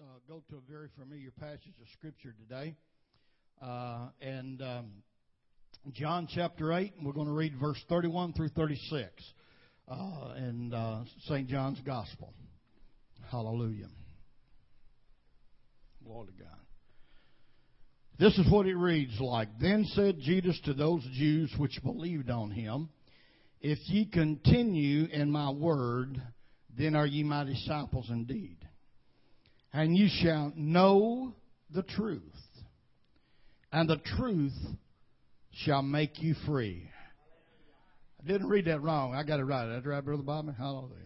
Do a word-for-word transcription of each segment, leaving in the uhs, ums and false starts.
uh, go to a very familiar passage of Scripture today. Uh, and um, John chapter eight, and we're going to read verse thirty-one through thirty-six uh, in uh, Saint John's Gospel. Hallelujah. Glory to God. This is what it reads like. Then said Jesus to those Jews which believed on him, If ye continue in my word, then are ye my disciples indeed. And ye shall know the truth, and the truth shall make you free. I didn't read that wrong. I got it right. That's right, Brother Bobby. Hallelujah.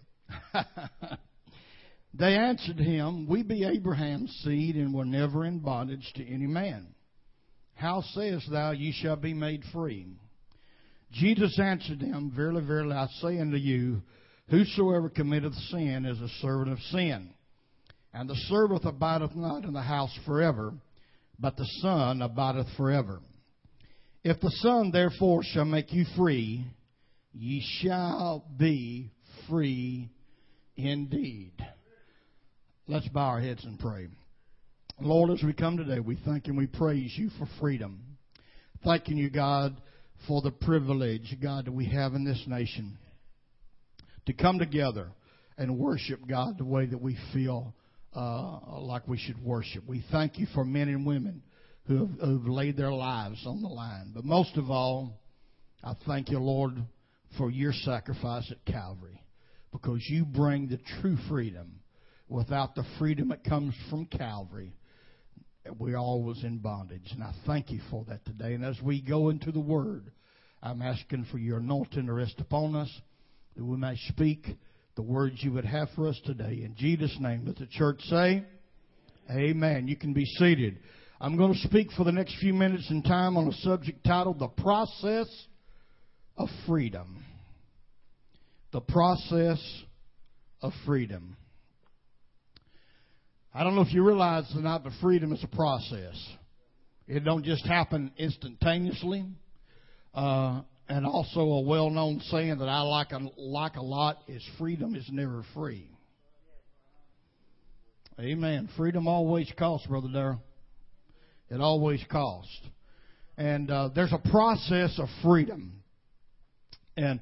They answered him, We be Abraham's seed, and were never in bondage to any man. How sayest thou, ye shall be made free? Jesus answered them, Verily, verily, I say unto you, Whosoever committeth sin is a servant of sin. And the servant abideth not in the house forever, but the Son abideth forever. If the Son, therefore, shall make you free, ye shall be free indeed. Let's bow our heads and pray. Lord, as we come today, we thank and we praise you for freedom. Thanking you, God, for the privilege, God, that we have in this nation to come together and worship God the way that we feel uh, like we should worship. We thank you for men and women who have who've laid their lives on the line. But most of all, I thank you, Lord, for your sacrifice at Calvary, because you bring the true freedom. Without the freedom that comes from Calvary, we're always in bondage. And I thank you for that today. And as we go into the Word, I'm asking for your anointing to rest upon us, that we may speak the words you would have for us today. In Jesus' name, let the church say, Amen. You can be seated. I'm going to speak for the next few minutes in time on a subject titled, The Process of Freedom. The Process of Freedom. I don't know if you realize tonight, but freedom is a process. It don't just happen instantaneously. Uh, and also a well-known saying that I like a, like a lot is freedom is never free. Amen. Freedom always costs, Brother Darrell. It always costs. And uh, there's a process of freedom. And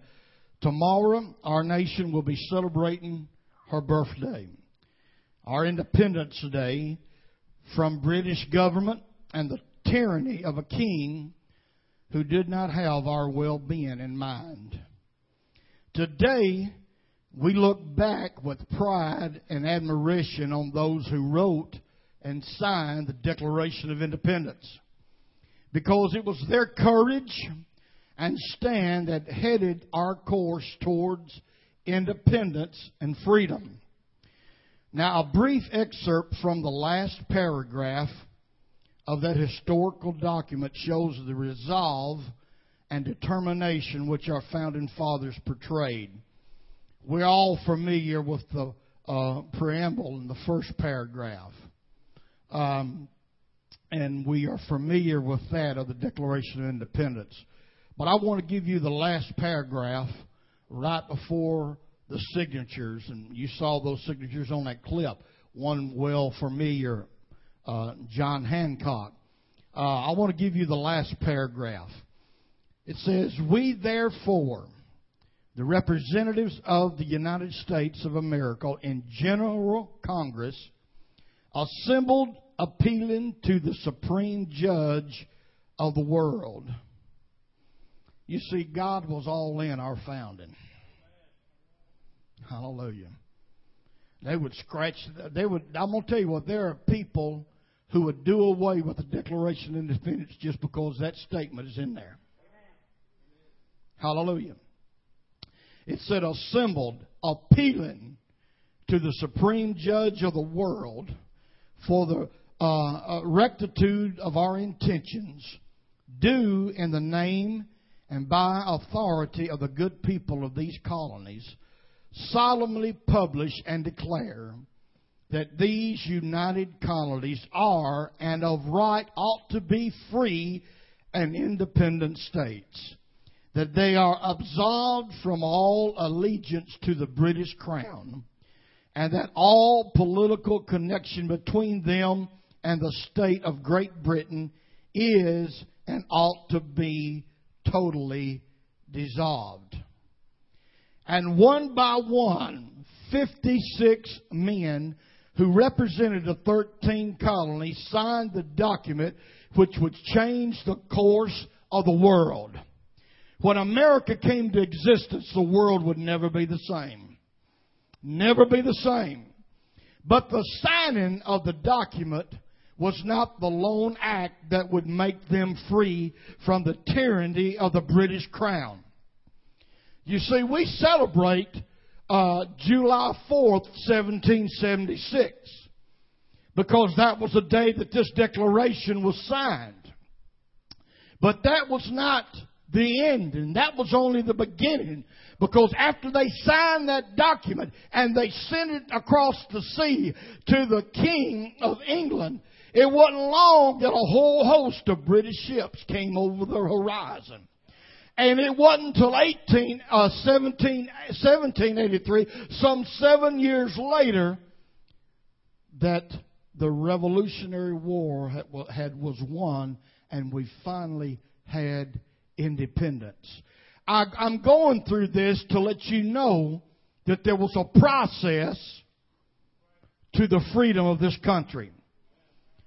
tomorrow our nation will be celebrating her birthday. Our Independence Day from British government and the tyranny of a king who did not have our well-being in mind. Today, we look back with pride and admiration on those who wrote and signed the Declaration of Independence, because it was their courage and stand that headed our course towards independence and freedom. Now, a brief excerpt from the last paragraph of that historical document shows the resolve and determination which our founding fathers portrayed. We're all familiar with the uh, preamble in the first paragraph. Um, and we are familiar with that of the Declaration of Independence. But I want to give you the last paragraph right before the signatures, and you saw those signatures on that clip. One well familiar, uh, John Hancock. Uh, I want to give you the last paragraph. It says, We therefore, the representatives of the United States of America in General Congress, assembled appealing to the Supreme Judge of the world. You see, God was all in our founding. Hallelujah. They would scratch. They would. I'm going to tell you what. There are people who would do away with the Declaration of Independence just because that statement is in there. Hallelujah. It said, assembled, appealing to the Supreme Judge of the world for the uh, rectitude of our intentions, due in the name and by authority of the good people of these colonies, solemnly publish and declare that these united colonies are and of right ought to be free and independent states, that they are absolved from all allegiance to the British crown, and that all political connection between them and the state of Great Britain is and ought to be totally dissolved. And one by one, fifty-six men who represented the thirteen colonies signed the document which would change the course of the world. When America came to existence, the world would never be the same. Never be the same. But the signing of the document was not the lone act that would make them free from the tyranny of the British crown. You see, we celebrate uh, July fourth, seventeen seventy-six, because that was the day that this declaration was signed. But that was not the end, and that was only the beginning, because after they signed that document and they sent it across the sea to the King of England, it wasn't long that a whole host of British ships came over the horizon. And it wasn't until seventeen eighty-three, some seven years later, that the Revolutionary War had, had was won, and we finally had independence. I, I'm going through this to let you know that there was a process to the freedom of this country.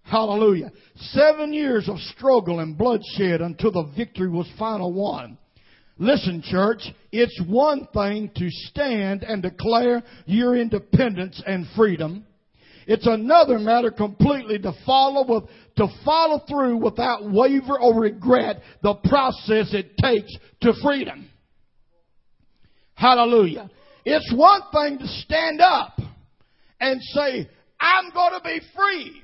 Hallelujah. Seven years of struggle and bloodshed until the victory was final won. Listen, church, it's one thing to stand and declare your independence and freedom. It's another matter completely to follow with, to follow through without waver or regret the process it takes to freedom. Hallelujah. It's one thing to stand up and say, I'm going to be free.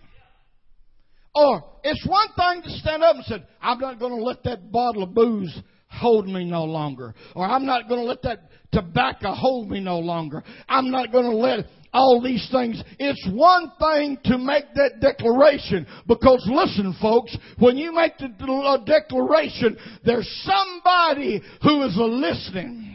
Or it's one thing to stand up and say, I'm not going to let that bottle of booze hold me no longer. Or I'm not going to let that tobacco hold me no longer. I'm not going to let all these things. It's one thing to make that declaration, because listen, folks, when you make the declaration, there's somebody who is listening,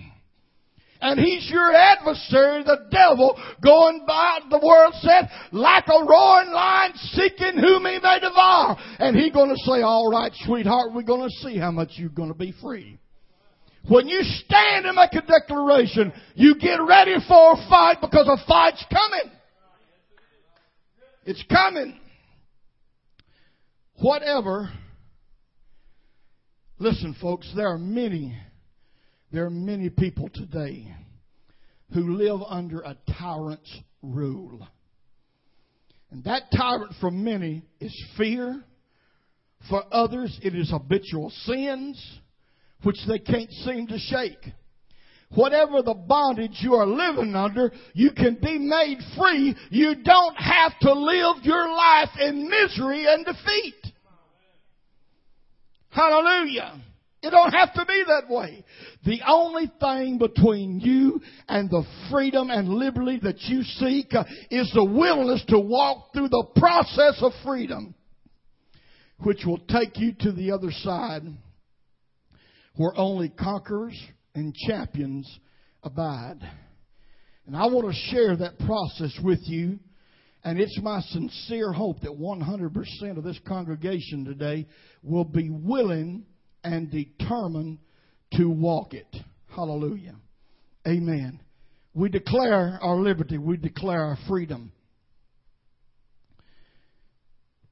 and he's your adversary, the devil, going by the world said, like a roaring lion seeking whom he may devour. And he's going to say, all right, sweetheart, we're going to see how much you're going to be free. When you stand and make a declaration, you get ready for a fight, because a fight's coming. It's coming. Whatever. Listen, folks, there are many, there are many people today who live under a tyrant's rule. And that tyrant for many is fear. For others, it is habitual sins, which they can't seem to shake. Whatever the bondage you are living under, you can be made free. You don't have to live your life in misery and defeat. Hallelujah. It don't have to be that way. The only thing between you and the freedom and liberty that you seek is the willingness to walk through the process of freedom, which will take you to the other side, where only conquerors and champions abide. And I want to share that process with you. And it's my sincere hope that one hundred percent of this congregation today will be willing and determined to walk it. Hallelujah. Amen. We declare our liberty. We declare our freedom.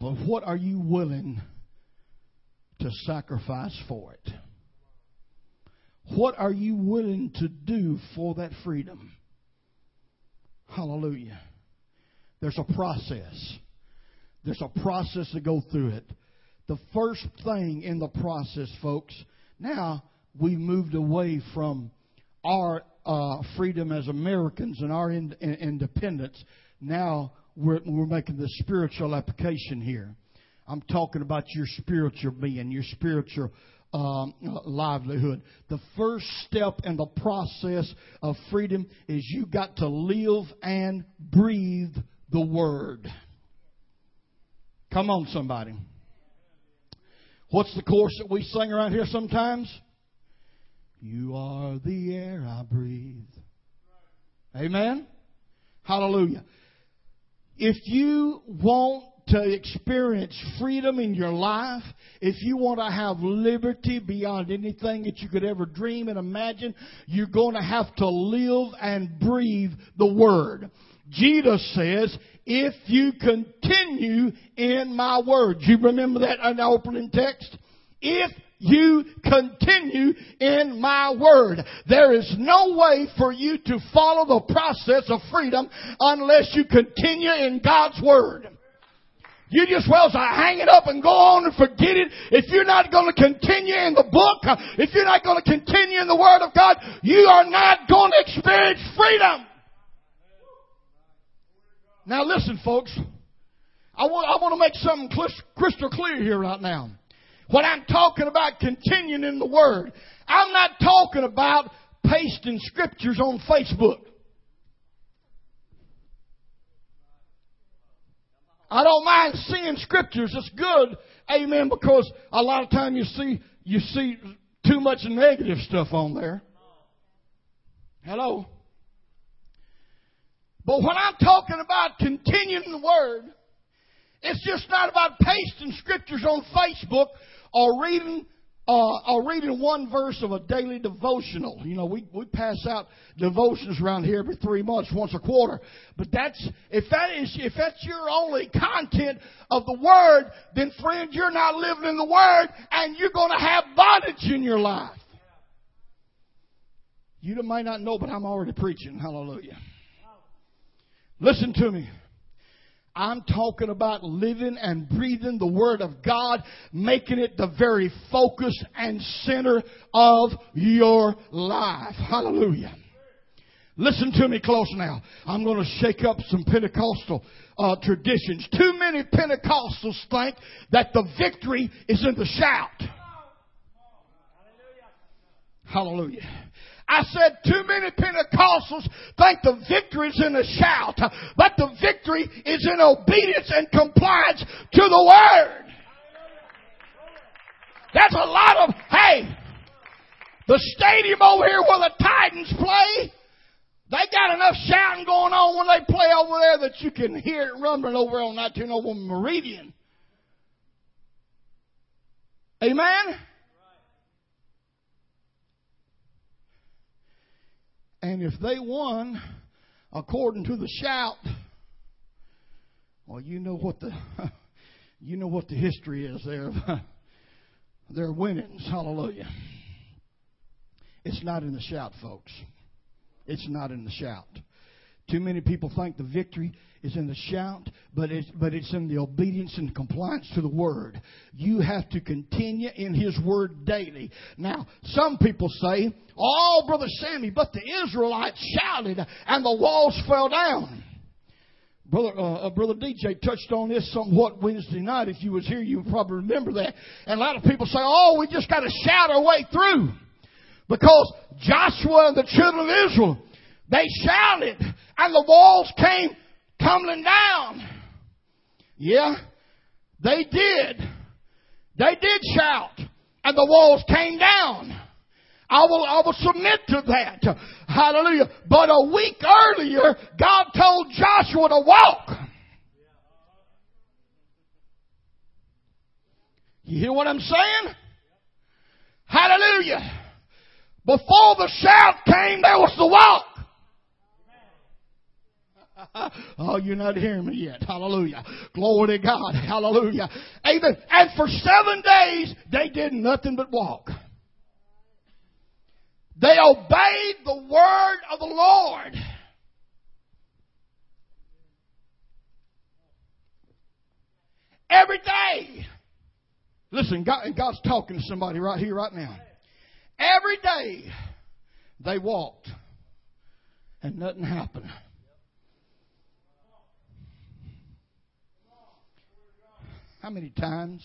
But what are you willing to sacrifice for it? What are you willing to do for that freedom? Hallelujah. There's a process. There's a process to go through it. The first thing in the process, folks, now we moved away from our uh, freedom as Americans and our in, in, independence. Now we're, we're making the spiritual application here. I'm talking about your spiritual being, your spiritual Um, livelihood. The first step in the process of freedom is you got to live and breathe the Word. Come on, somebody. What's the chorus that we sing around here sometimes? You are the air I breathe. Amen? Hallelujah. If you want to experience freedom in your life, if you want to have liberty beyond anything that you could ever dream and imagine, you're going to have to live and breathe the Word. Jesus says, if you continue in my Word. You remember that in the opening text? If you continue in my Word. There is no way for you to follow the process of freedom unless you continue in God's Word. You just well so hang it up and go on and forget it. If you're not going to continue in the book, if you're not going to continue in the Word of God, you are not going to experience freedom. Now listen, folks. I want, I want to make something crystal clear here right now. When I'm talking about continuing in the Word, I'm not talking about pasting scriptures on Facebook. I don't mind seeing scriptures. It's good. Amen. Because a lot of time you see, you see too much negative stuff on there. Hello. But when I'm talking about continuing the Word, it's just not about pasting scriptures on Facebook or reading, uh, or reading one verse of a daily devotional. You know, we, we pass out devotions around here every three months, once a quarter. But that's, if that is, if that's your only content of the Word, then friend, you're not living in the Word and you're going to have bondage in your life. You may not know, but I'm already preaching. Hallelujah. Listen to me. I'm talking about living and breathing the Word of God, making it the very focus and center of your life. Hallelujah. Listen to me close now. I'm going to shake up some Pentecostal uh, traditions. Too many Pentecostals think that the victory is in the shout. Hallelujah. I said too many Pentecostals think the victory is in a shout, but the victory is in obedience and compliance to the Word. That's a lot of, hey, the stadium over here where the Titans play, they got enough shouting going on when they play over there that you can hear it rumbling over on nineteen oh one Meridian. Amen? And if they won according to the shout, well, you know what the you know what the history is there. Their winnings, hallelujah. It's not in the shout, folks. It's not in the shout. Too many people think the victory is in the shout, but it's, but it's in the obedience and compliance to the Word. You have to continue in His Word daily. Now, some people say, oh, Brother Sammy, but the Israelites shouted and the walls fell down. Brother, uh, Brother D J touched on this somewhat Wednesday night. If you was here, you would probably remember that. And a lot of people say, oh, we just got to shout our way through. Because Joshua and the children of Israel, they shouted, and the walls came tumbling down. Yeah, they did. They did shout, and the walls came down. I will, I will submit to that. Hallelujah. But a week earlier, God told Joshua to walk. You hear what I'm saying? Hallelujah. Before the shout came, there was the walk. Oh, you're not hearing me yet. Hallelujah. Glory to God. Hallelujah. Amen. And for seven days, they did nothing but walk. They obeyed the Word of the Lord. Every day. Listen, God, and God's talking to somebody right here, right now. Every day, they walked. And nothing happened. How many times,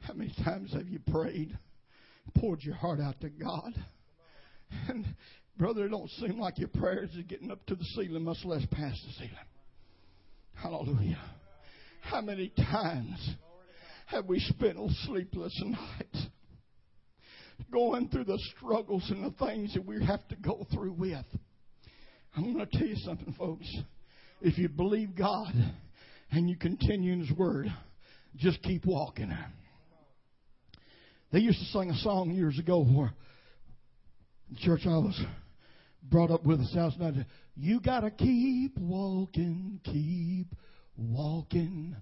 how many times have you prayed, poured your heart out to God? And brother, it don't seem like your prayers are getting up to the ceiling, much less past the ceiling. Hallelujah. How many times have we spent sleepless nights going through the struggles and the things that we have to go through with? I'm going to tell you something, folks. If you believe God and you continue in His Word, just keep walking. They used to sing a song years ago where the church I was brought up with, the South United, you got to keep walking, keep walking,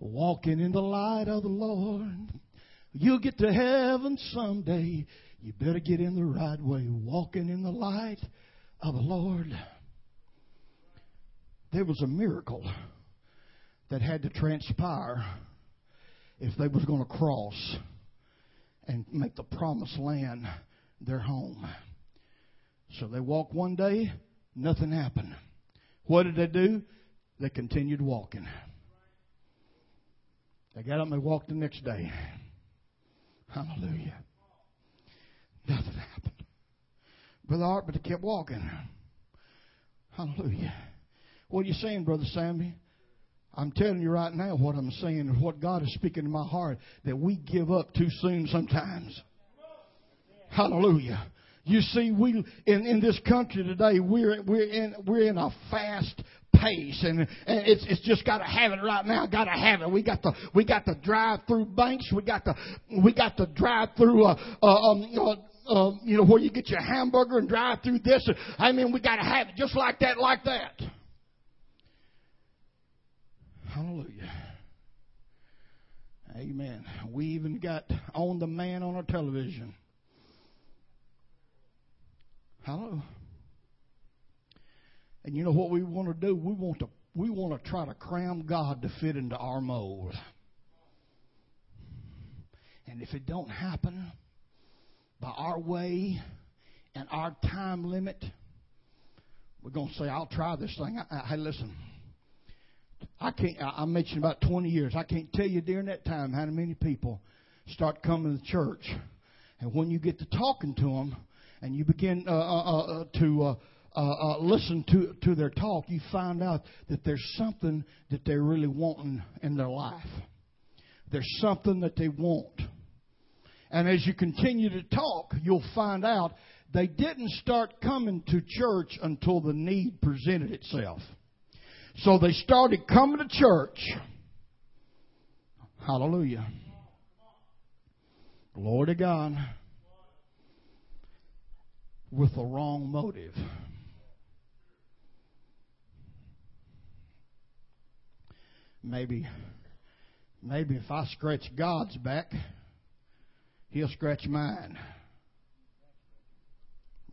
walking in the light of the Lord. You'll get to heaven someday. You better get in the right way, walking in the light of the Lord. There was a miracle that had to transpire if they was going to cross and make the promised land their home. So they walked one day, nothing happened. What did they do? They continued walking. They got up and they walked the next day. Hallelujah. Nothing happened. Brother Art, but they kept walking. Hallelujah. What are you saying, Brother Sammy? I'm telling you right now what I'm saying is what God is speaking to my heart, that we give up too soon sometimes. Hallelujah. You see, we in, in this country today, we're we're in we're in a fast pace, and, and it's it's just got to have it right now. Got to have it. We got the we got the drive through banks. We got the we got the drive through uh, uh, um, uh, uh, you know, where you get your hamburger and drive through this. I mean, we got to have it just like that, like that. Hallelujah. Amen. We even got On Demand on our television. Hello. And you know what we want to do? We want to we want to try to cram God to fit into our mold. And if it don't happen by our way and our time limit, we're going to say, I'll try this thing. I, I, hey, listen. I can't. I, I mentioned about twenty years. I can't tell you during that time how many people start coming to church. And when you get to talking to them and you begin uh, uh, uh, to uh, uh, uh, listen to, to their talk, you find out that there's something that they're really wanting in their life. There's something that they want. And as you continue to talk, you'll find out they didn't start coming to church until the need presented itself. So they started coming to church. Hallelujah. Glory to God. With the wrong motive. Maybe, maybe if I scratch God's back, He'll scratch mine.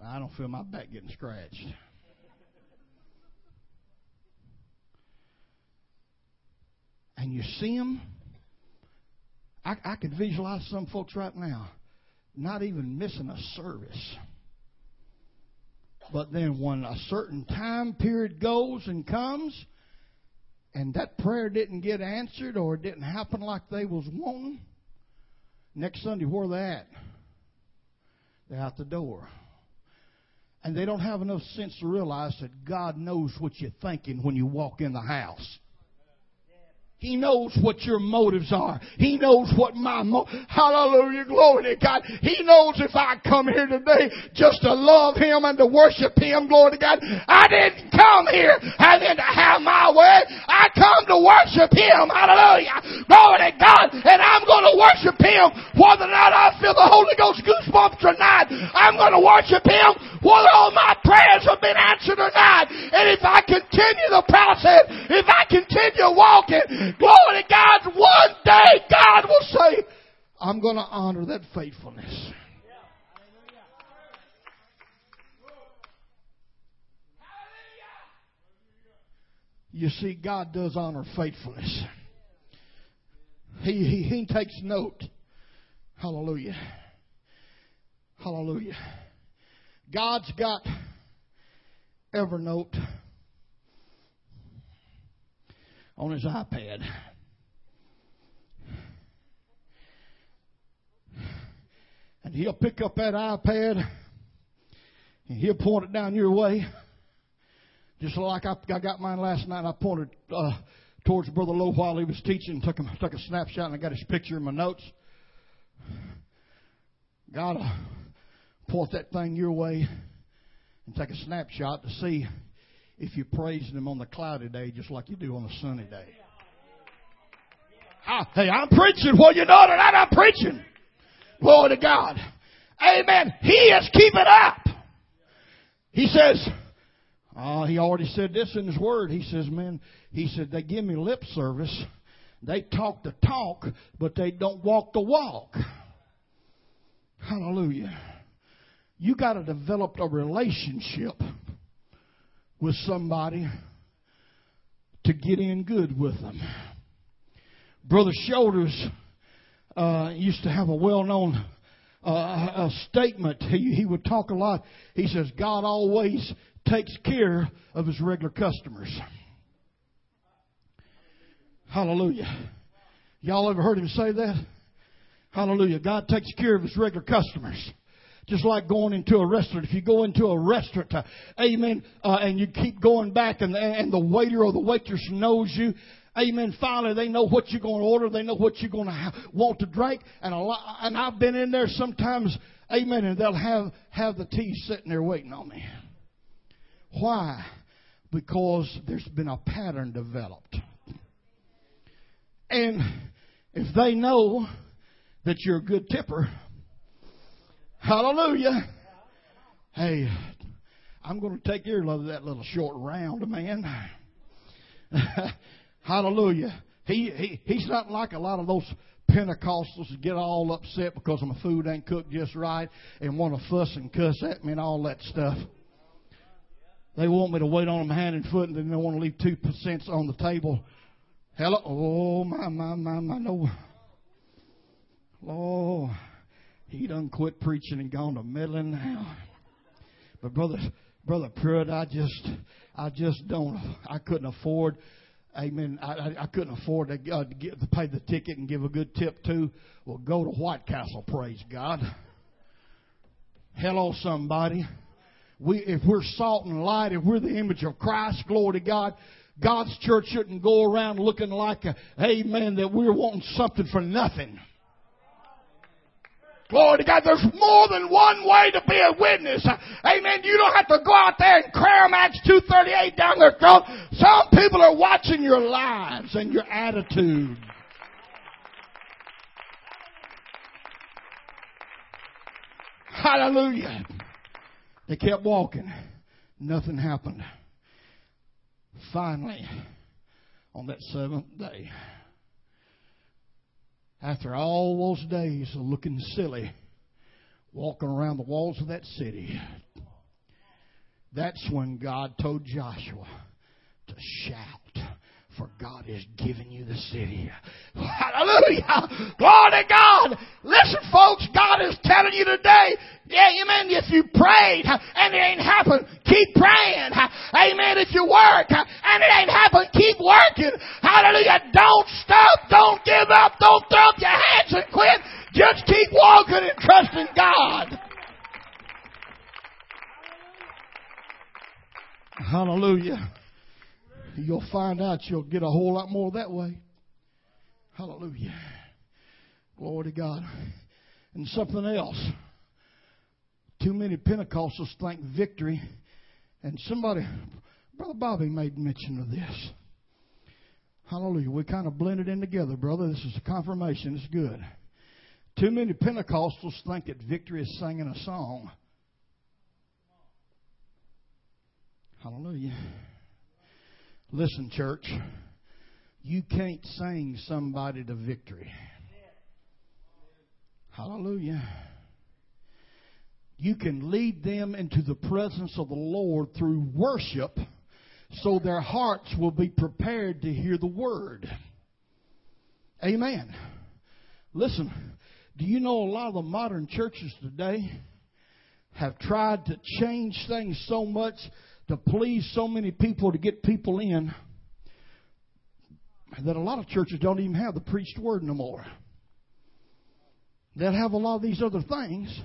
I don't feel my back getting scratched. And you see them. I, I could visualize some folks right now not even missing a service. But then when a certain time period goes and comes, and that prayer didn't get answered or it didn't happen like they was wanting, next Sunday, where are they at? They're out the door. And they don't have enough sense to realize that God knows what you're thinking when you walk in the house. He knows what your motives are. He knows what my motives are. Hallelujah, glory to God. He knows if I come here today just to love Him and to worship Him, glory to God. I didn't come here and then to have my way. I come to worship Him. Hallelujah, glory to God. And I'm going to worship Him whether or not I feel the Holy Ghost goosebumps or not. I'm going to worship Him whether all my prayers have been answered or not. And if I continue the process, if I continue walking, glory to God, one day God will say, I'm going to honor that faithfulness. You see, God does honor faithfulness. He, he, he takes note. Hallelujah. Hallelujah. God's got Evernote on his iPad. And he'll pick up that iPad and he'll point it down your way. Just like I, I got mine last night. I pointed uh, towards Brother Lowe while he was teaching. Took him, took a snapshot and I got his picture in my notes. God will point that thing your way and take a snapshot to see if you praised Him on the cloudy day just like you do on a sunny day. I, hey, I'm preaching. Well, you know that I'm preaching. Glory to God. Amen. He is keeping up. He says, uh, He already said this in His Word. He says, man, He said, they give me lip service. They talk the talk, but they don't walk the walk. Hallelujah. You got to develop a relationship with somebody to get in good with them. Brother Shoulders uh, used to have a well-known uh, a statement. He, he would talk a lot. He says, God always takes care of His regular customers. Hallelujah. Y'all ever heard him say that? Hallelujah. God takes care of His regular customers. Just like going into a restaurant. If you go into a restaurant, uh, amen, uh, and you keep going back and, and the waiter or the waitress knows you, amen, finally they know what you're going to order. They know what you're going to ha- want to drink. And a lot, and I've been in there sometimes, amen, and they'll have, have the tea sitting there waiting on me. Why? Because there's been a pattern developed. And if they know that you're a good tipper, hallelujah, hey, I'm going to take care of that little short round, man. Hallelujah. He, he He's not like a lot of those Pentecostals that get all upset because my food ain't cooked just right and want to fuss and cuss at me and all that stuff. They want me to wait on them hand and foot, and then they want to leave two cents on the table. Hello. Oh, my, my, my, my, no. Oh, he done quit preaching and gone to meddling now. But brother, brother Pruitt, I just, I just don't, I couldn't afford, amen, I, I, I couldn't afford to, uh, to, get, to pay the ticket and give a good tip too. Well, go to White Castle, praise God. Hello, somebody. We, if we're salt and light, if we're the image of Christ, glory to God. God's church shouldn't go around looking like, a, amen, that we're wanting something for nothing. Glory to God. There's more than one way to be a witness. Amen. You don't have to go out there and cram Acts two thirty-eight down their throat. Some people are watching your lives and your attitude. Hallelujah. They kept walking. Nothing happened. Finally, on that seventh day, after all those days of looking silly, walking around the walls of that city, that's when God told Joshua to shout, for God is giving you the city. Hallelujah! Glory to God! Listen, folks, God is telling you today, yeah, amen, if you prayed and it ain't happened, keep praying. Amen, if you work and it ain't happened, keep working. Hallelujah! Don't stop, don't give up, don't throw up your hands and quit. Just keep walking and trusting God. Hallelujah. You'll find out you'll get a whole lot more that way. Hallelujah. Glory to God. And something else. Too many Pentecostals think victory. And somebody, Brother Bobby made mention of this. Hallelujah. We kind of blended in together, brother. This is a confirmation. It's good. Too many Pentecostals think that victory is singing a song. Hallelujah. Listen, church, you can't sing somebody to victory. Hallelujah. You can lead them into the presence of the Lord through worship so their hearts will be prepared to hear the word. Amen. Listen, do you know a lot of the modern churches today have tried to change things so much to please so many people, to get people in, that a lot of churches don't even have the preached word no more. They'll have a lot of these other things,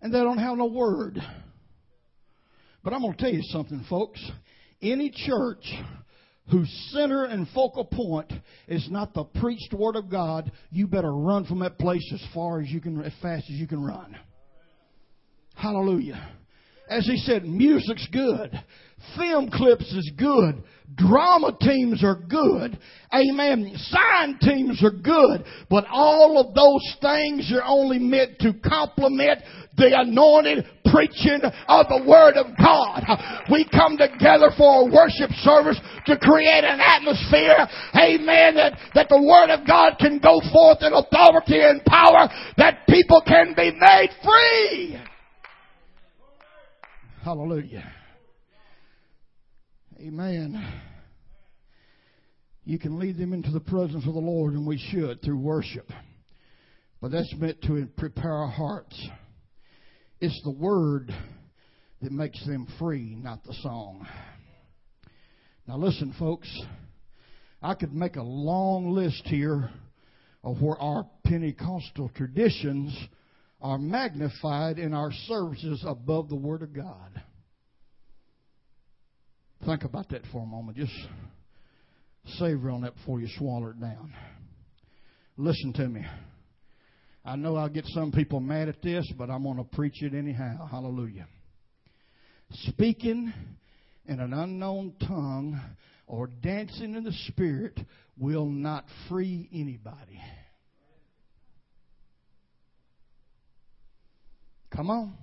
and they don't have no word. But I'm going to tell you something, folks. Any church whose center and focal point is not the preached word of God, you better run from that place as far as you can, as fast as you can run. Hallelujah. as he said, music's good. Film clips is good. Drama teams are good. Amen. Sign teams are good. But all of those things are only meant to complement the anointed preaching of the Word of God. We come together for a worship service to create an atmosphere, amen, that, that the Word of God can go forth in authority and power, that people can be made free. Hallelujah. Amen. You can lead them into the presence of the Lord, and we should, through worship. But that's meant to prepare our hearts. It's the Word that makes them free, not the song. Now listen, folks. I could make a long list here of where our Pentecostal traditions are magnified in our services above the Word of God. Think about that for a moment. Just savor on that before you swallow it down. Listen to me. I know I'll get some people mad at this, but I'm going to preach it anyhow. Hallelujah. Speaking in an unknown tongue or dancing in the Spirit will not free anybody. Come on.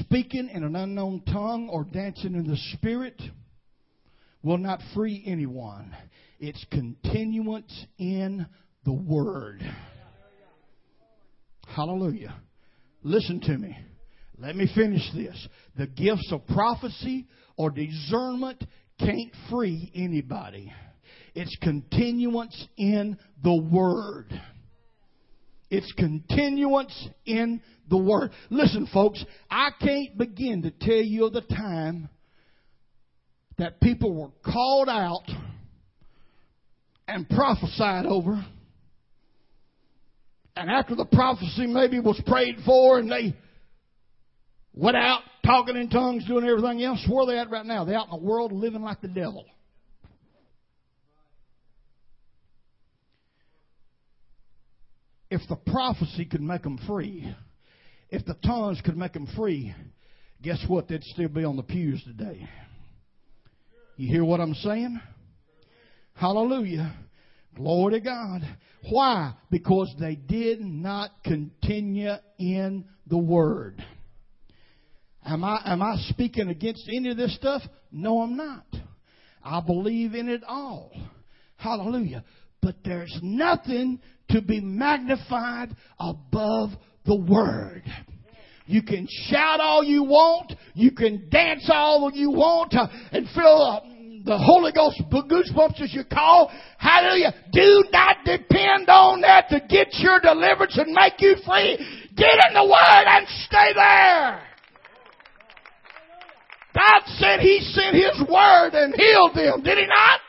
Speaking in an unknown tongue or dancing in the Spirit will not free anyone. It's continuance in the Word. Hallelujah. Listen to me. Let me finish this. The gifts of prophecy or discernment can't free anybody. It's continuance in the Word. It's continuance in the Word. Listen, folks, I can't begin to tell you of the time that people were called out and prophesied over. And after the prophecy maybe was prayed for and they went out talking in tongues, doing everything else, where are they at right now? They're out in the world living like the devil. If the prophecy could make them free, if the tongues could make them free, guess what? They'd still be on the pews today. You hear what I'm saying? Hallelujah. Glory to God. Why? Because they did not continue in the Word. Am I, am I speaking against any of this stuff? No, I'm not. I believe in it all. Hallelujah. But there's nothing to be magnified above the Word. You can shout all you want. You can dance all you want and feel the Holy Ghost goosebumps as you call. Hallelujah. Do not depend on that to get your deliverance and make you free. Get in the Word and stay there. God said He sent His Word and healed them. Did He not?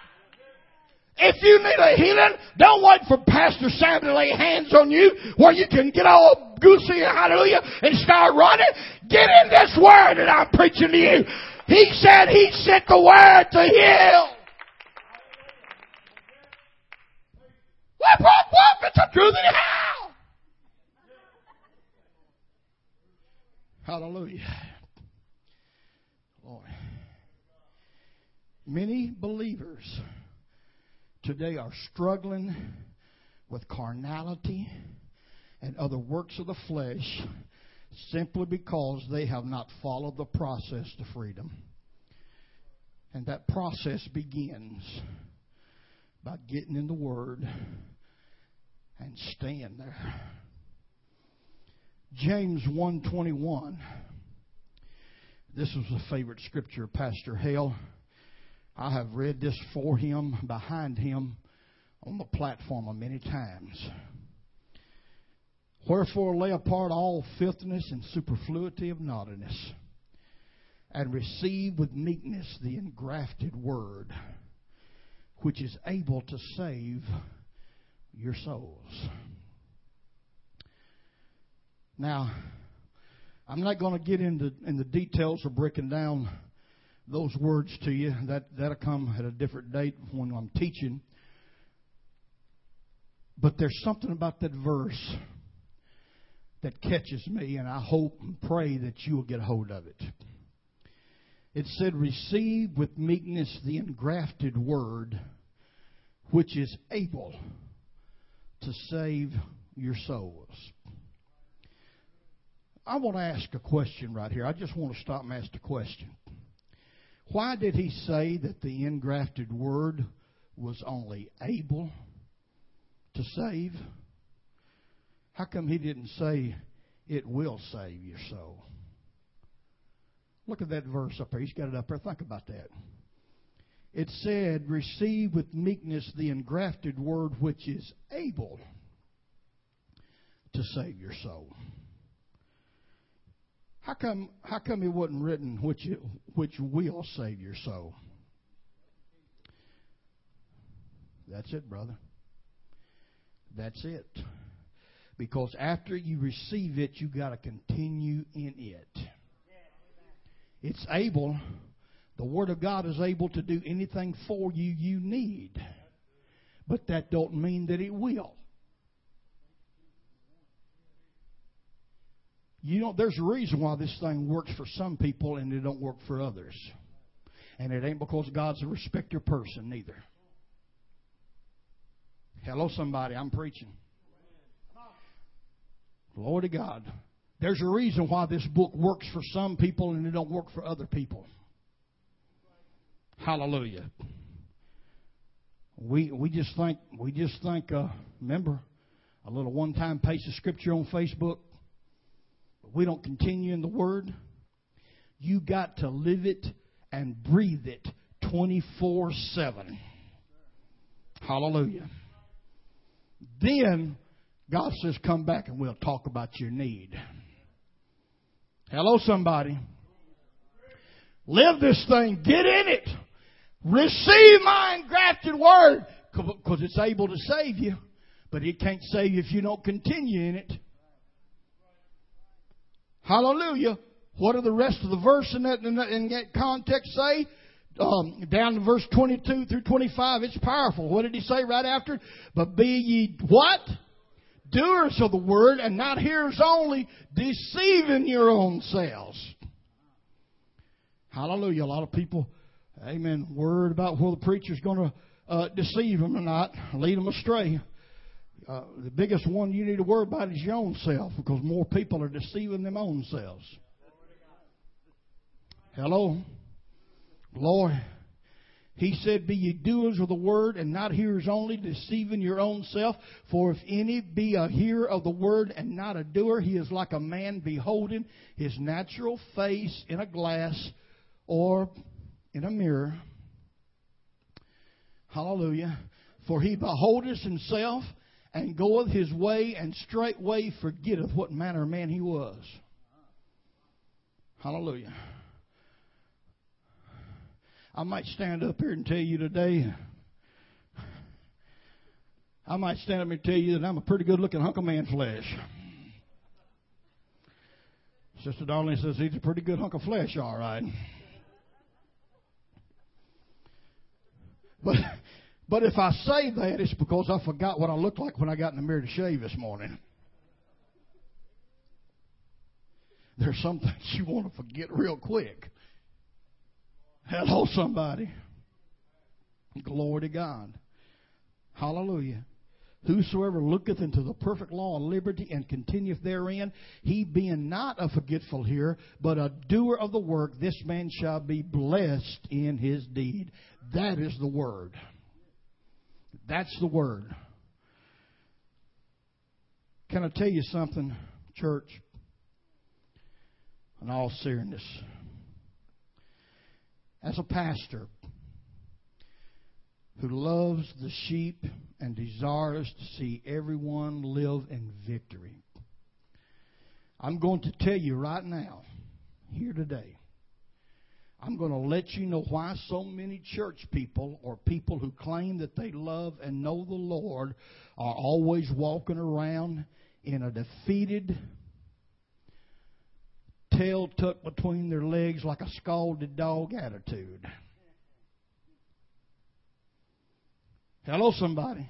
If you need a healing, don't wait for Pastor Sam to lay hands on you where you can get all goosey, hallelujah, and start running. Get in this Word that I'm preaching to you. He said He sent the Word to heal. Whoop, whoop, whoop, it's a truth in hell. Hallelujah. Lord. Many believers today are struggling with carnality and other works of the flesh simply because they have not followed the process to freedom. And that process begins by getting in the Word and staying there. James one twenty-one. This was a favorite scripture of Pastor Hale. I have read this for him, behind him, on the platform many times. Wherefore lay apart all filthiness and superfluity of naughtiness, and receive with meekness the engrafted Word, which is able to save your souls. Now, I'm not going to get into in the details of breaking down those words to you. That, that'll come at a different date when I'm teaching. But there's something about that verse that catches me, and I hope and pray that you will get a hold of it. It said, "Receive with meekness the engrafted word, which is able to save your souls." I want to ask a question right here. I just want to stop and ask the question. Why did he say that the engrafted word was only able to save? How come he didn't say it will save your soul? Look at that verse up there. He's got it up there. Think about that. It said, "Receive with meekness the engrafted word which is able to save your soul." How come, how come it wasn't written which, it, which will save your soul? That's it, brother. That's it. Because after you receive it, you got to continue in it. It's able. The Word of God is able to do anything for you you need. But that don't mean that it will. You know, there's a reason why this thing works for some people and it don't work for others. And it ain't because God's a respecter person, neither. Hello, somebody. I'm preaching. Glory to God. There's a reason why this book works for some people and it don't work for other people. Hallelujah. We we just think, we just think uh, remember, a little one-time paste of Scripture on Facebook. We don't continue in the Word. You got to live it and breathe it twenty-four seven. Hallelujah. Then God says, "Come back and we'll talk about your need." Hello, somebody. Live this thing. Get in it. Receive my engrafted Word, because it's able to save you, but it can't save you if you don't continue in it. Hallelujah. What do the rest of the verse in that, in that, in that context say? Um, down to verse twenty-two through twenty-five, it's powerful. What did he say right after? "But be ye what? Doers of the word, and not hearers only, deceiving your own selves." Hallelujah. A lot of people, amen, worried about whether the preacher's going to uh, deceive them or not, lead them astray. Uh, the biggest one you need to worry about is your own self, because more people are deceiving them own selves. Hello? Glory. He said, "Be ye doers of the word and not hearers only, deceiving your own self. For if any be a hearer of the word and not a doer, he is like a man beholding his natural face in a glass or in a mirror." Hallelujah. "For he beholdeth himself, and goeth his way, and straightway forgetteth what manner of man he was." Hallelujah. I might stand up here and tell you today, I might stand up here and tell you that I'm a pretty good-looking hunk of man flesh. Sister Darling says he's a pretty good hunk of flesh, all right. But... But if I say that, it's because I forgot what I looked like when I got in the mirror to shave this morning. There's some things you want to forget real quick. Hello, somebody. Glory to God. Hallelujah. "Whosoever looketh into the perfect law of liberty and continueth therein, he being not a forgetful hearer, but a doer of the work, this man shall be blessed in his deed." That is the word. That's the word. Can I tell you something, church? In all seriousness, as a pastor who loves the sheep and desires to see everyone live in victory, I'm going to tell you right now, here today, I'm going to let you know why so many church people or people who claim that they love and know the Lord are always walking around in a defeated, tail tucked between their legs like a scalded dog attitude. Hello, somebody.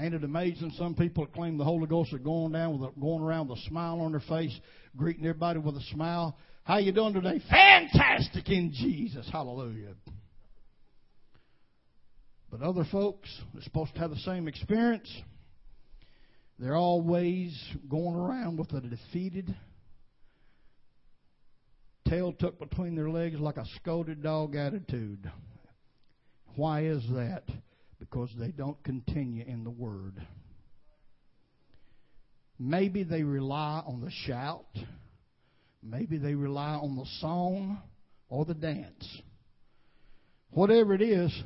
Ain't it amazing? Some people that claim the Holy Ghost are going down with a, going around with a smile on their face, greeting everybody with a smile. How you doing today? Fantastic in Jesus. Hallelujah. But other folks are supposed to have the same experience. They're always going around with a defeated tail tucked between their legs like a scolded dog attitude. Why is that? Because they don't continue in the Word. Maybe they rely on the shout. Maybe they rely on the song or the dance. Whatever it is,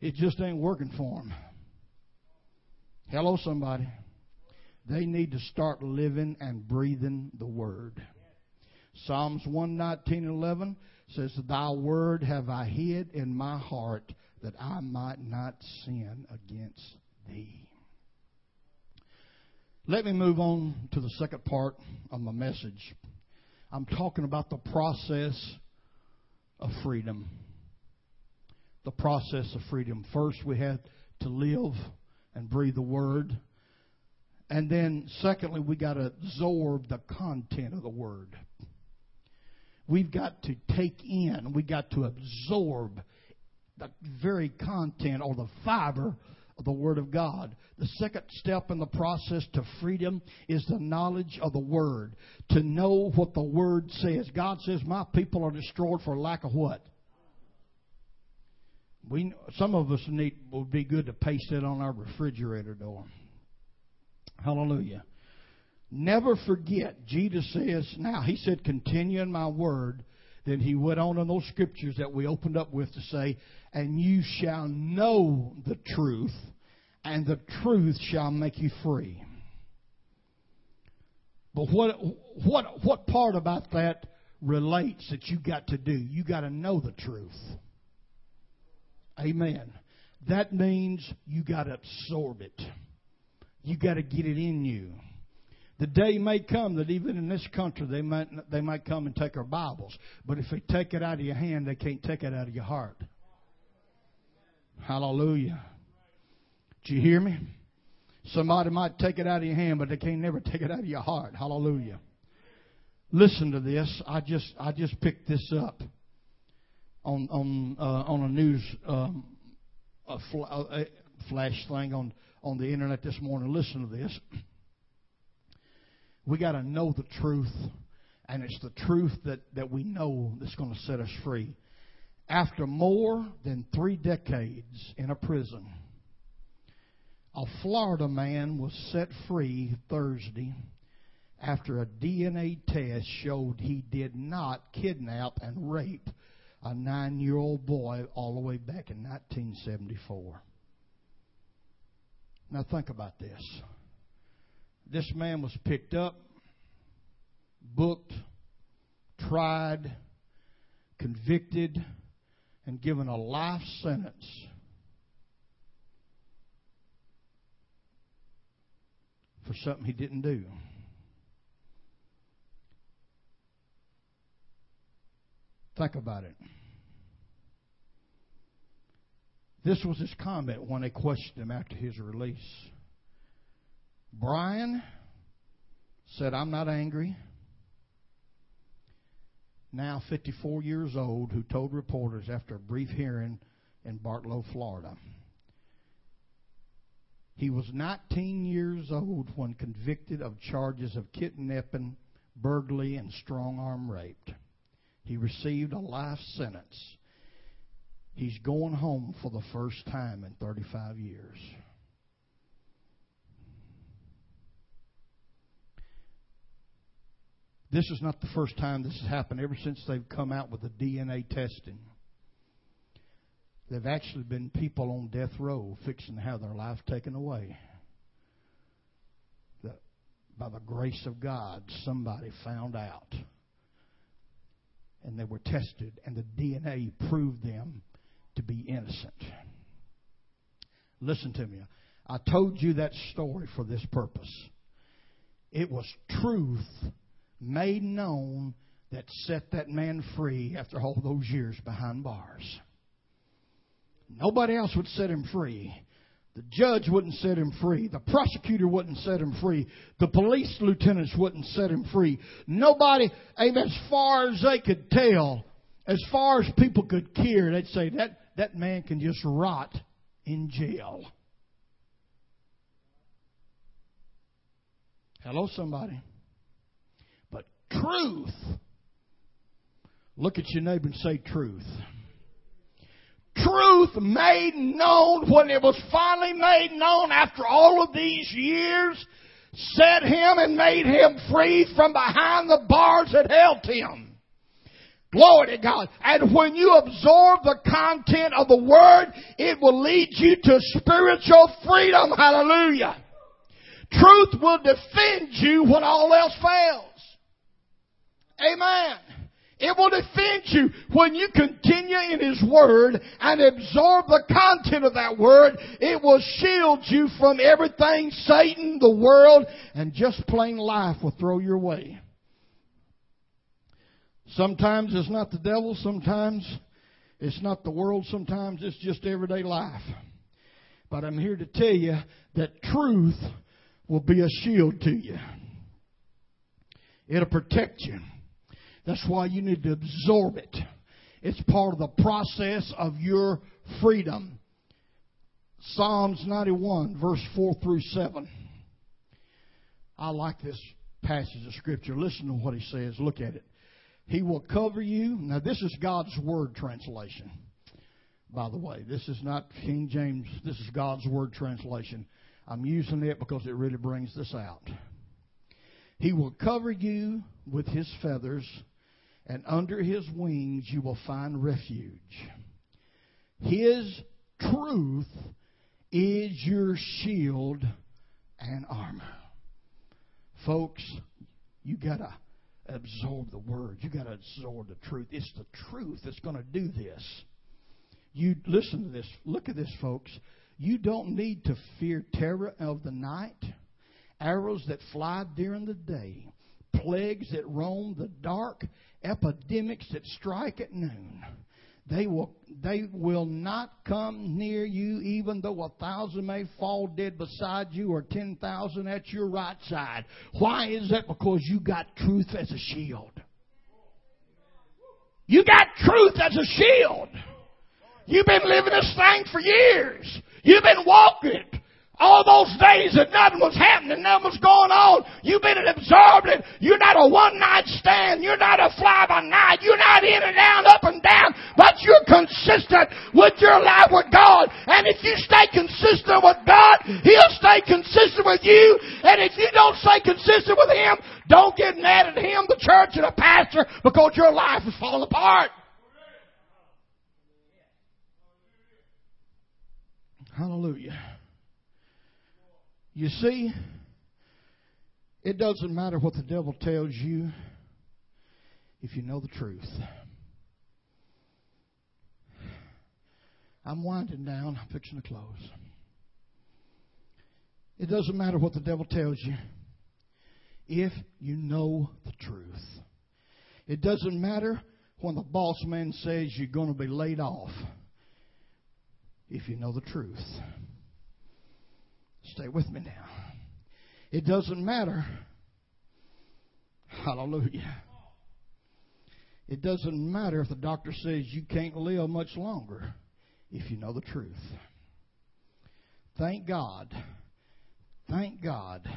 it just ain't working for them. Hello, somebody. They need to start living and breathing the Word. Psalms one nineteen and eleven says, Thy word have I hid in my heart, that I might not sin against Thee. Let me move on to the second part of my message. I'm talking about the process of freedom. The process of freedom. First, we had to live and breathe the Word. And then, secondly, we got to absorb the content of the Word. We've got to take in, we got to absorb the very content or the fiber of the Word of God. The second step in the process to freedom is the knowledge of the Word. To know what the Word says. God says, my people are destroyed for lack of what? We, some of us need, would be good to paste it on our refrigerator door. Hallelujah. Never forget, Jesus says, now, he said, continue in my word. Then he went on in those scriptures that we opened up with to say, and you shall know the truth, and the truth shall make you free. But what what what part about that relates that you got to do? You got to know the truth. Amen. That means you got to absorb it. You got to get it in you. The day may come that even in this country they might they might come and take our Bibles. But if they take it out of your hand, they can't take it out of your heart. Hallelujah. Do you hear me? Somebody might take it out of your hand, but they can't never take it out of your heart. Hallelujah. Listen to this. I just I just picked this up on on uh, on a news um, a fl- a flash thing on on the internet this morning. Listen to this. We got to know the truth, and it's the truth that, that we know that's going to set us free. After more than three decades in a prison, a Florida man was set free Thursday after a D N A test showed he did not kidnap and rape a nine-year-old boy all the way back in nineteen seventy-four. Now think about this. This man was picked up, booked, tried, convicted, and given a life sentence. For something he didn't do. Think about it. This was his comment when they questioned him after his release. Brian said, I'm not angry. Now fifty-four years old, who told reporters after a brief hearing in Bartow, Florida. He was nineteen years old when convicted of charges of kidnapping, burglary, and strong-arm rape. He received a life sentence. He's going home for the first time in thirty-five years. This is not the first time this has happened. Ever since they've come out with the D N A testing, they've actually been people on death row fixing to have their life taken away. That by the grace of God, somebody found out. And they were tested, and the D N A proved them to be innocent. Listen to me. I told you that story for this purpose. It was truth made known that set that man free after all those years behind bars. Nobody else would set him free, The judge wouldn't set him free. The prosecutor wouldn't set him free. The police lieutenants wouldn't set him free. Nobody, amen, as far as they could tell, as far as people could care, they'd say that, that man can just rot in jail. Hello, somebody. But truth. Look at your neighbor and say truth. Truth made known when it was finally made known after all of these years, set him and made him free from behind the bars that held him. Glory to God. And when you absorb the content of the Word, it will lead you to spiritual freedom. Hallelujah. Truth will defend you when all else fails. Amen. It will defend you when you continue in His Word and absorb the content of that Word. It will shield you from everything Satan, the world, and just plain life will throw your way. Sometimes it's not the devil. Sometimes it's not the world. Sometimes it's just everyday life. But I'm here to tell you that truth will be a shield to you. It'll protect you. That's why you need to absorb it. It's part of the process of your freedom. Psalms ninety-one, verse four through seven. I like this passage of Scripture. Listen to what he says. Look at it. He will cover you. Now, this is God's Word translation, by the way. This is not King James. This is God's Word translation. I'm using it because it really brings this out. He will cover you with His feathers, and under His wings you will find refuge. His truth is your shield and armor. Folks, you got to absorb the Word. You got to absorb the truth. It's the truth that's going to do this. You listen to this. Look at this, folks. You don't need to fear terror of the night, arrows that fly during the day, plagues that roam the dark, epidemics that strike at noon. They will, they will not come near you, even though a thousand may fall dead beside you or ten thousand at your right side. Why is that? Because you got truth as a shield. You got truth as a shield. You've been living this thing for years. You've been walking it. All those days that nothing was happening, nothing was going on, you've been absorbed it. You're not a one-night stand. You're not a fly-by-night. You're not in and out, up and down. But you're consistent with your life with God. And if you stay consistent with God, He'll stay consistent with you. And if you don't stay consistent with Him, don't get mad at Him, the church, and the pastor, because your life is falling apart. Hallelujah. You see, it doesn't matter what the devil tells you if you know the truth. I'm winding down. I'm fixing to close. It doesn't matter what the devil tells you if you know the truth. It doesn't matter when the boss man says you're going to be laid off if you know the truth. Stay with me now. It doesn't matter. Hallelujah. It doesn't matter if the doctor says you can't live much longer if you know the truth. Thank God. Thank God.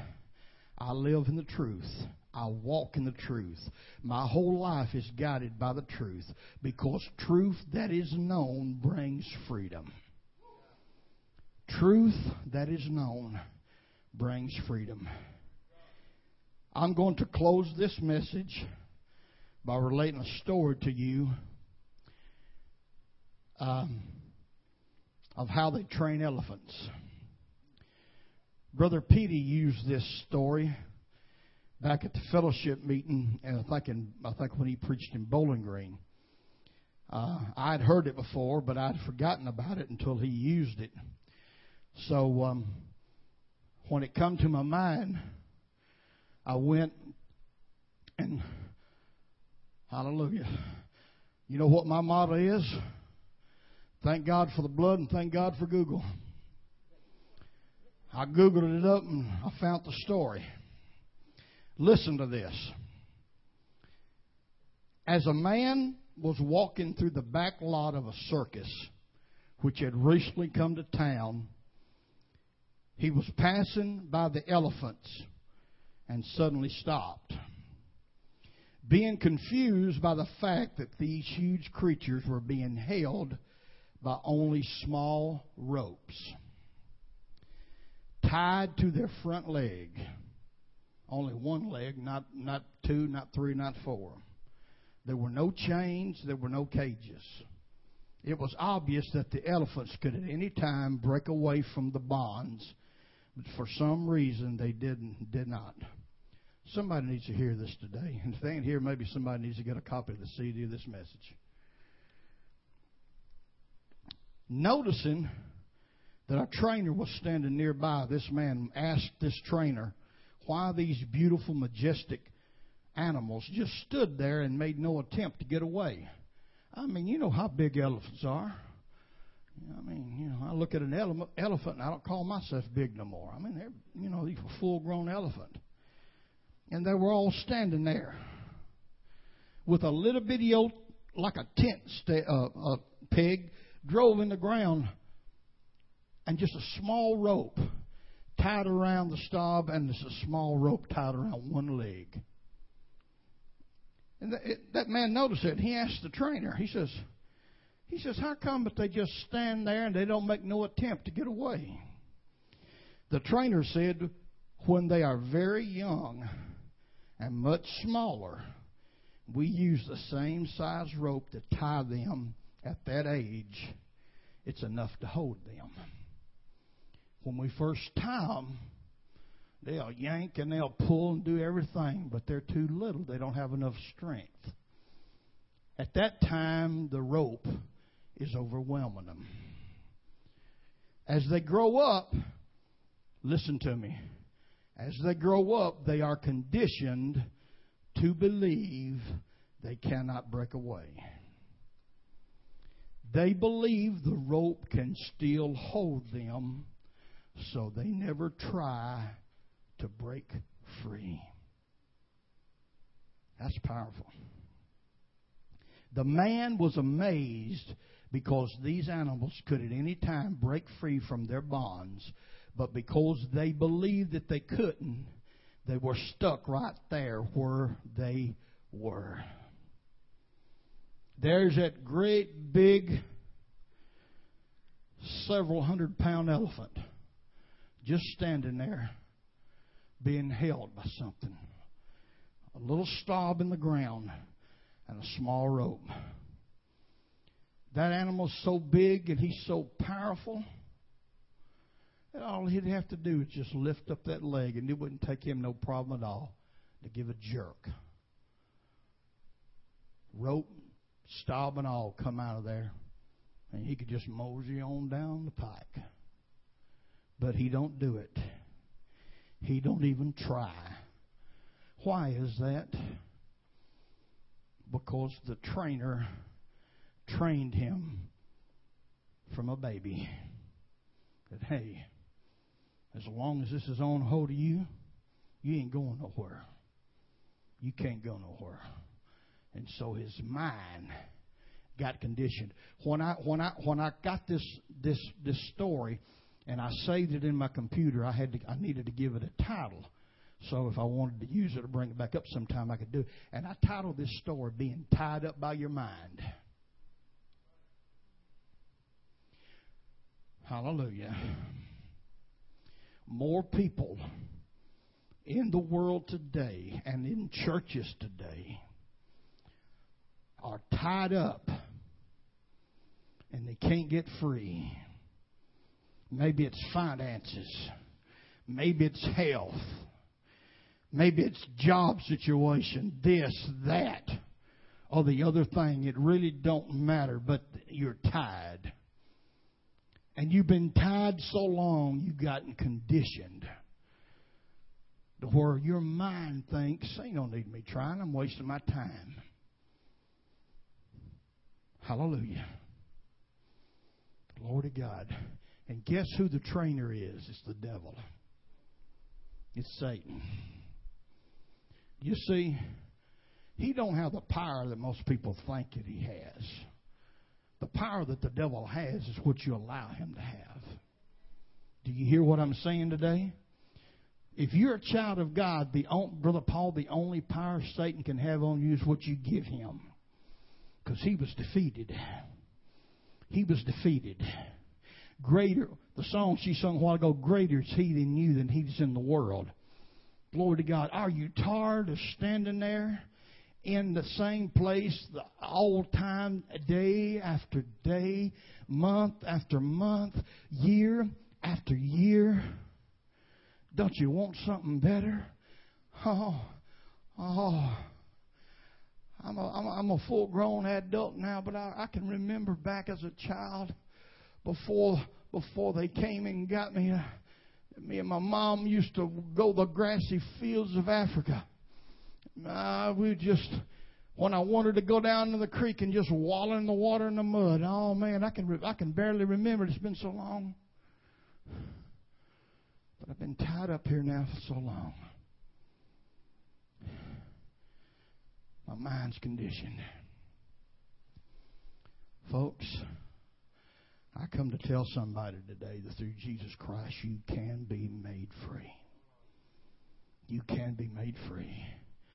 I live in the truth. I walk in the truth. My whole life is guided by the truth, because truth that is known brings freedom. Truth that is known brings freedom. I'm going to close this message by relating a story to you um, of how they train elephants. Brother Petey used this story back at the fellowship meeting, and I think, in, I think when he preached in Bowling Green. Uh, I had heard it before, but I'd forgotten about it until he used it. So um, when it come to my mind, I went and, hallelujah, you know what my motto is? Thank God for the blood and thank God for Google. I Googled it up and I found the story. Listen to this. As a man was walking through the back lot of a circus, which had recently come to town, he was passing by the elephants and suddenly stopped. Being confused by the fact that these huge creatures were being held by only small ropes tied to their front leg. Only one leg, not, not two, not three, not four. There were no chains, there were no cages. It was obvious that the elephants could at any time break away from the bonds, but for some reason they didn't, did not. Somebody needs to hear this today. And if they ain't here, maybe somebody needs to get a copy of the C D of this message. Noticing that a trainer was standing nearby, this man asked this trainer why these beautiful, majestic animals just stood there and made no attempt to get away. I mean, you know how big elephants are. I mean, you know, I look at an ele- elephant and I don't call myself big no more. I mean, they're, you know, they're a full-grown elephant. And they were all standing there with a little bitty old, like a tent st- uh, a peg, drove in the ground and just a small rope tied around the stub and just a small rope tied around one leg. And th- it, that man noticed it. He asked the trainer, he says, he says, how come that they just stand there and they don't make no attempt to get away? The trainer said, when they are very young and much smaller, we use the same size rope to tie them at that age. It's enough to hold them. When we first tie them, they'll yank and they'll pull and do everything, but they're too little. They don't have enough strength. At that time, the rope is overwhelming them. As they grow up, listen to me, as they grow up, they are conditioned to believe they cannot break away. They believe the rope can still hold them, so they never try to break free. That's powerful. The man was amazed because these animals could at any time break free from their bonds, but because they believed that they couldn't, they were stuck right there where they were. There's that great big several hundred pound elephant just standing there being held by something. A little stub in the ground and a small rope. That animal's so big and he's so powerful that all he'd have to do is just lift up that leg and it wouldn't take him no problem at all to give a jerk. Rope, stub and all come out of there and he could just mosey on down the pike. But he don't do it. He don't even try. Why is that? Because the trainer trained him from a baby. That, hey, as long as this is on hold of you, you ain't going nowhere. You can't go nowhere. And so his mind got conditioned. When I when I when I got this this this story, and I saved it in my computer, I had to, I needed to give it a title. So if I wanted to use it or bring it back up sometime, I could do it. And I titled this story, Being Tied Up by Your Mind. Hallelujah. More people in the world today and in churches today are tied up and they can't get free. Maybe it's finances. Maybe it's health. Maybe it's job situation, this, that, or the other thing. It really don't matter, but you're tied. And you've been tied so long, you've gotten conditioned to where your mind thinks, ain't no need me trying, I'm wasting my time. Hallelujah. Glory to God. And guess who the trainer is? It's the devil. It's Satan. You see, he don't have the power that most people think that he has. The power that the devil has is what you allow him to have. Do you hear what I'm saying today? If you're a child of God, the on, Brother Paul, the only power Satan can have on you is what you give him. Because he was defeated. He was defeated. Greater, the song she sung a while ago, greater is he in you than he's in the world. Glory to God. Are you tired of standing there in the same place the all time, day after day, month after month, year after year? Don't you want something better? Oh, oh. I'm a, I'm a full-grown adult now, but I, I can remember back as a child before before they came and got me. Uh, me and my mom used to go the grassy fields of Africa. Uh, we just, when I wanted to go down to the creek and just wallow in the water and the mud. Oh man, I can I can barely remember. It's been so long, but I've been tied up here now for so long. My mind's conditioned. Folks, I come to tell somebody today that through Jesus Christ you can be made free. You can be made free.